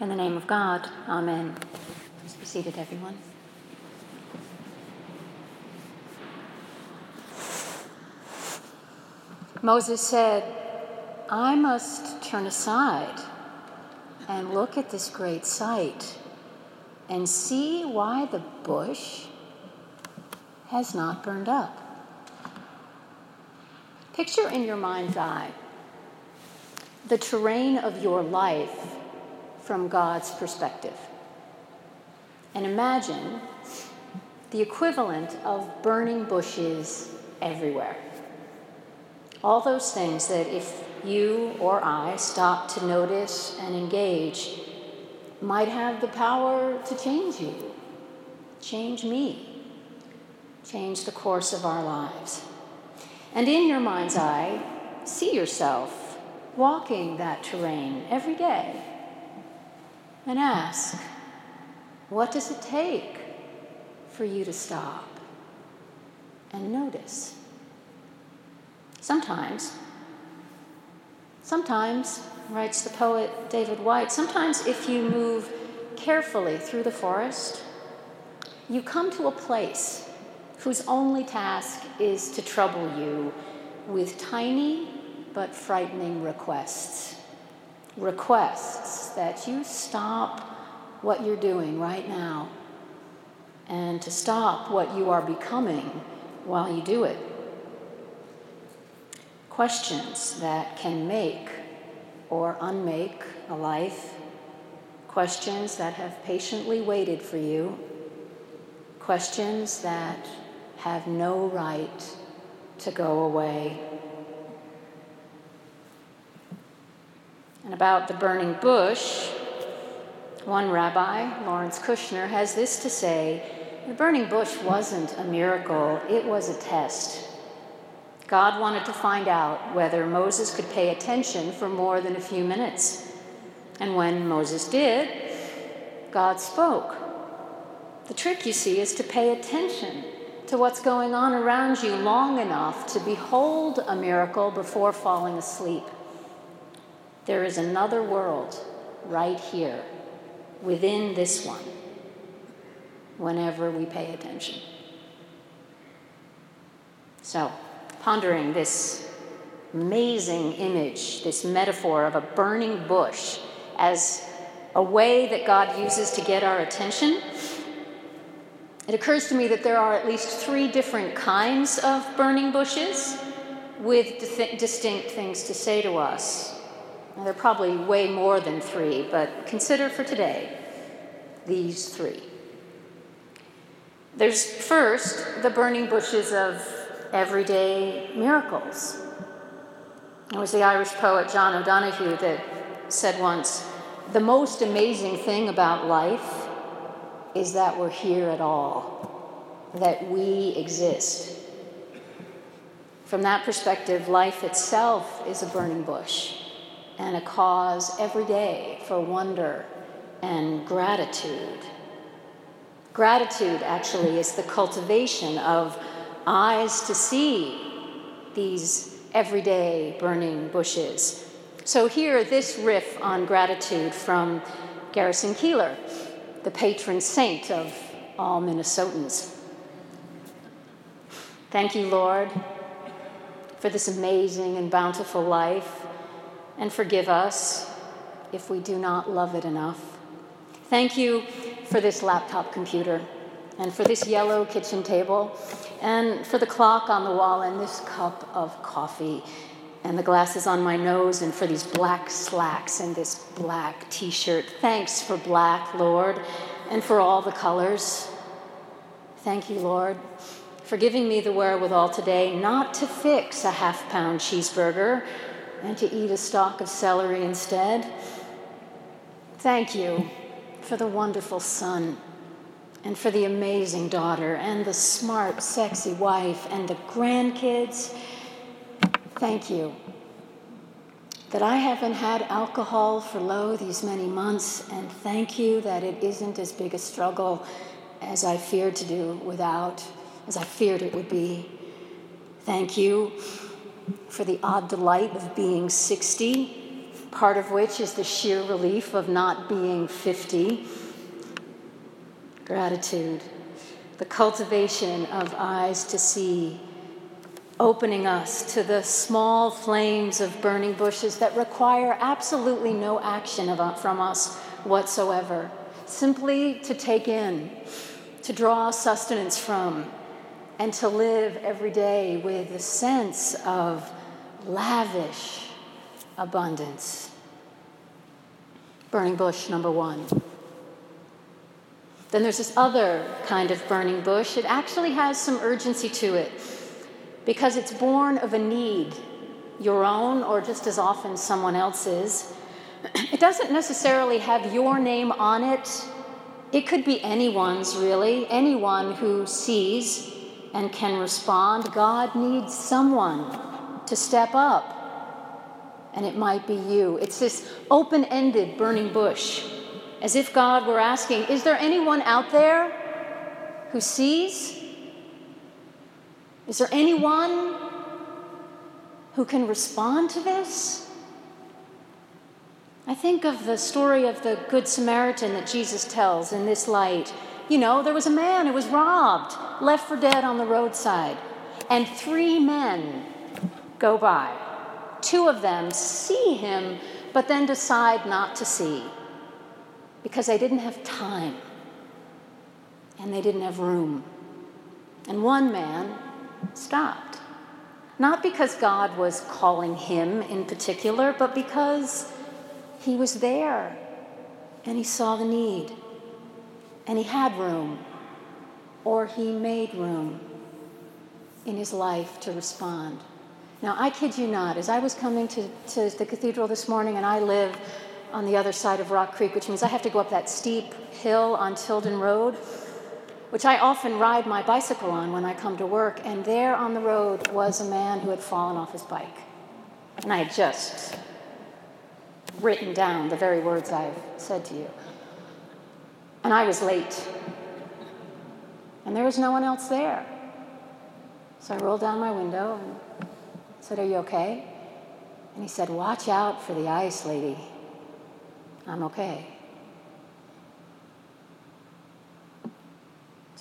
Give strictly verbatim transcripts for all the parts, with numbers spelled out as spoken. In the name of God, Amen. Please be seated, everyone. Moses said, I must turn aside and look at this great sight and see why the bush has not burned up. Picture in your mind's eye the terrain of your life from God's perspective. And imagine the equivalent of burning bushes everywhere. All those things that if you or I stop to notice and engage might have the power to change you, change me, change the course of our lives. And in your mind's eye, see yourself walking that terrain every day and ask, what does it take for you to stop and notice? Sometimes, sometimes, writes the poet David Whyte, sometimes if you move carefully through the forest, you come to a place whose only task is to trouble you with tiny but frightening requests. Requests that you stop what you're doing right now and to stop what you are becoming while you do it. Questions that can make or unmake a life. Questions that have patiently waited for you. Questions that have no right to go away. And about the burning bush, one rabbi, Lawrence Kushner, has this to say, the burning bush wasn't a miracle, it was a test. God wanted to find out whether Moses could pay attention for more than a few minutes. And when Moses did, God spoke. The trick, you see, is to pay attention to what's going on around you long enough to behold a miracle before falling asleep. There is another world right here, within this one, whenever we pay attention. So, pondering this amazing image, this metaphor of a burning bush as a way that God uses to get our attention, it occurs to me that there are at least three different kinds of burning bushes with th- distinct things to say to us. Now, there are probably way more than three, but consider for today these three. There's first the burning bushes of everyday miracles. It was the Irish poet John O'Donohue that said once, the most amazing thing about life is that we're here at all, that we exist. From that perspective, life itself is a burning bush and a cause every day for wonder and gratitude. Gratitude, actually, is the cultivation of eyes to see these everyday burning bushes. So here, this riff on gratitude from Garrison Keillor, the patron saint of all Minnesotans. Thank you, Lord, for this amazing and bountiful life, and forgive us if we do not love it enough. Thank you for this laptop computer, and for this yellow kitchen table, and for the clock on the wall, and this cup of coffee, and the glasses on my nose, and for these black slacks and this black t-shirt. Thanks for black, Lord, and for all the colors. Thank you, Lord, for giving me the wherewithal today not to fix a half-pound cheeseburger and to eat a stalk of celery instead. Thank you for the wonderful son, and for the amazing daughter, and the smart, sexy wife, and the grandkids. Thank you that I haven't had alcohol for low these many months, and thank you that it isn't as big a struggle as I feared to do without, as I feared it would be. Thank you for the odd delight of being sixty, part of which is the sheer relief of not being fifty. Gratitude, the cultivation of eyes to see, opening us to the small flames of burning bushes that require absolutely no action from us whatsoever, simply to take in, to draw sustenance from, and to live every day with a sense of lavish abundance. Burning bush number one. Then there's this other kind of burning bush. It actually has some urgency to it because it's born of a need, your own or just as often someone else's. It doesn't necessarily have your name on it. It could be anyone's, really, anyone who sees and can respond. God needs someone to step up, and it might be you. It's this open-ended burning bush, as if God were asking, is there anyone out there who sees? Is there anyone who can respond to this? I think of the story of the Good Samaritan that Jesus tells in this light. You know, there was a man who was robbed, left for dead on the roadside, and three men go by. Two of them see him, but then decide not to see because they didn't have time and they didn't have room. And one man stopped, not because God was calling him in particular, but because he was there and he saw the need and he had room, or he made room in his life to respond. Now, I kid you not, as I was coming to, to the cathedral this morning, and I live on the other side of Rock Creek, which means I have to go up that steep hill on Tilden Road, which I often ride my bicycle on when I come to work, and there on the road was a man who had fallen off his bike. And I had just written down the very words I've said to you. And I was late. And there was no one else there. So I rolled down my window and said, "Are you okay?" And he said, "Watch out for the ice, lady." I'm okay.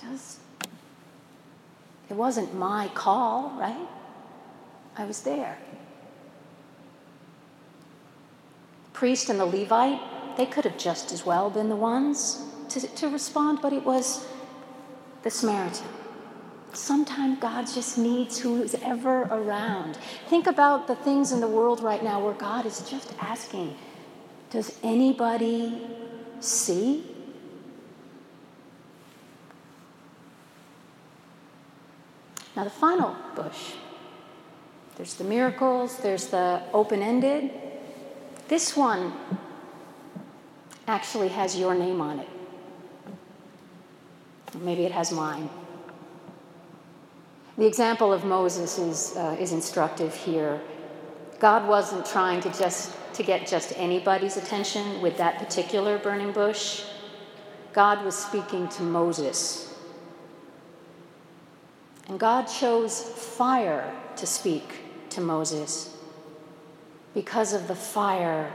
Just, it wasn't my call, right? I was there. The priest and the Levite, they could have just as well been the ones to, to respond, but it was the Samaritan. Sometimes God just needs who is ever around. Think about the things in the world right now where God is just asking, does anybody see? Now the final bush. There's the miracles, there's the open-ended. This one actually has your name on it. Or maybe it has mine. The example of Moses is uh, is instructive here. God wasn't trying to just to get just anybody's attention with that particular burning bush. God was speaking to Moses. And God chose fire to speak to Moses because of the fire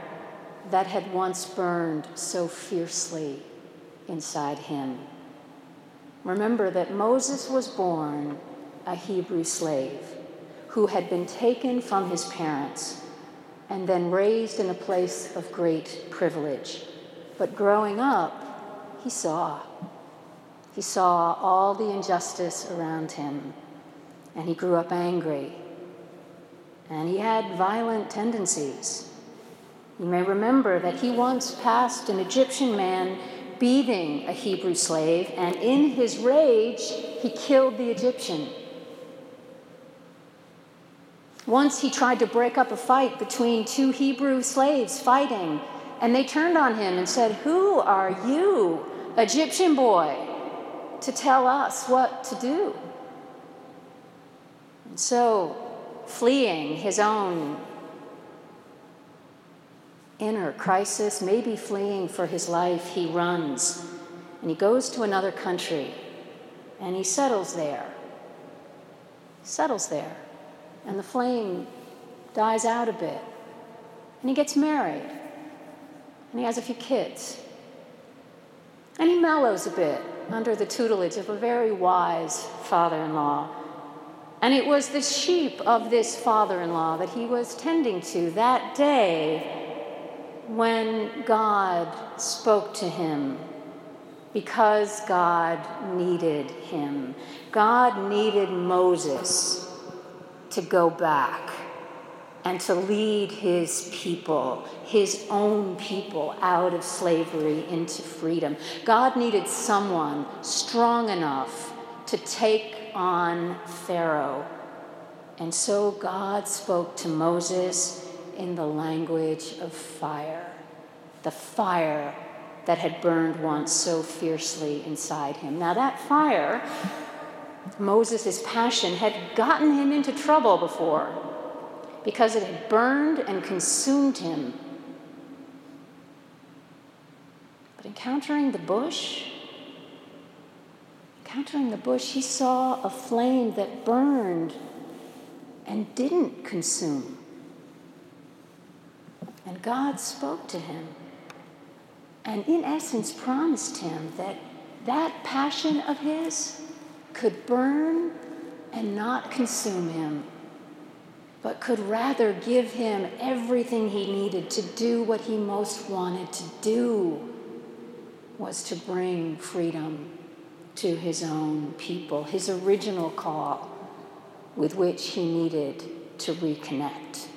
that had once burned so fiercely inside him. Remember that Moses was born a Hebrew slave who had been taken from his parents and then raised in a place of great privilege. But growing up, he saw. He saw all the injustice around him, and he grew up angry, and he had violent tendencies. You may remember that he once passed an Egyptian man beating a Hebrew slave, and in his rage, he killed the Egyptian. Once he tried to break up a fight between two Hebrew slaves fighting, and they turned on him and said, "Who are you, Egyptian boy, to tell us what to do?" And so, fleeing his own inner crisis, maybe fleeing for his life, he runs, and he goes to another country, and he settles there. He settles there. And the flame dies out a bit, And he gets married. And he has a few kids. And he mellows a bit under the tutelage of a very wise father-in-law. And it was the sheep of this father-in-law that he was tending to that day when God spoke to him, because God needed him. God needed Moses to go back and to lead his people, his own people, out of slavery into freedom. God needed someone strong enough to take on Pharaoh. And so God spoke to Moses in the language of fire, the fire that had burned once so fiercely inside him. Now that fire, Moses' passion, had gotten him into trouble before, because it had burned and consumed him. But encountering the bush, encountering the bush, he saw a flame that burned and didn't consume. And God spoke to him and in essence promised him that that passion of his could burn and not consume him, but could rather give him everything he needed to do what he most wanted to do, was to bring freedom to his own people, his original call with which he needed to reconnect.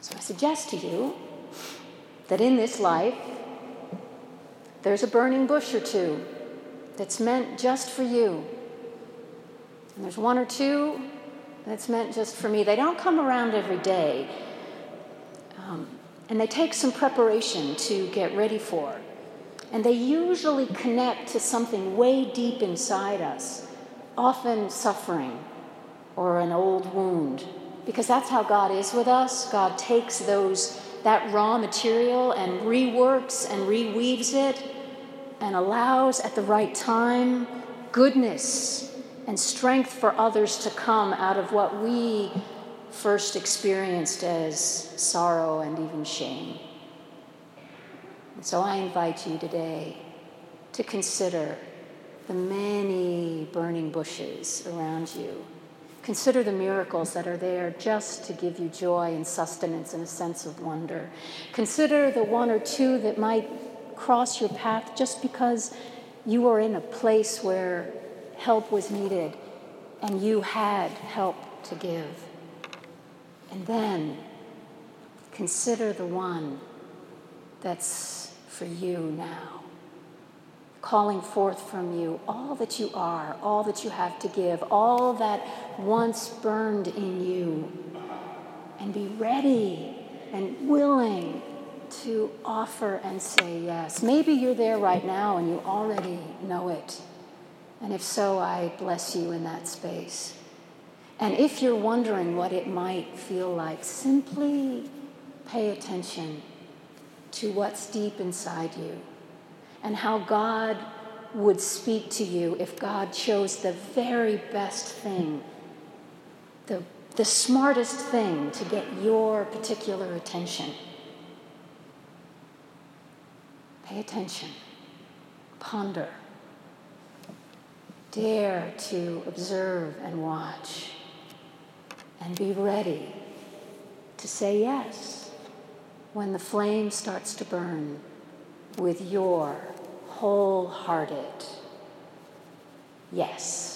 So I suggest to you that in this life, there's a burning bush or two that's meant just for you. And there's one or two that's meant just for me. They don't come around every day. Um, and they take some preparation to get ready for. And they usually connect to something way deep inside us, often suffering or an old wound. Because that's how God is with us. God takes those that raw material and reworks and reweaves it and allows at the right time goodness and strength for others to come out of what we first experienced as sorrow and even shame. And so I invite you today to consider the many burning bushes around you. Consider the miracles that are there just to give you joy and sustenance and a sense of wonder. Consider the one or two that might cross your path just because you are in a place where help was needed, and you had help to give. And then consider the one that's for you now, calling forth from you all that you are, all that you have to give, all that once burned in you, and be ready and willing to offer and say yes. Maybe you're there right now and you already know it. And if so, I bless you in that space. And if you're wondering what it might feel like, simply pay attention to what's deep inside you and how God would speak to you if God chose the very best thing, the, the smartest thing to get your particular attention. Pay attention. Ponder. Dare to observe and watch, and be ready to say yes when the flame starts to burn with your wholehearted yes.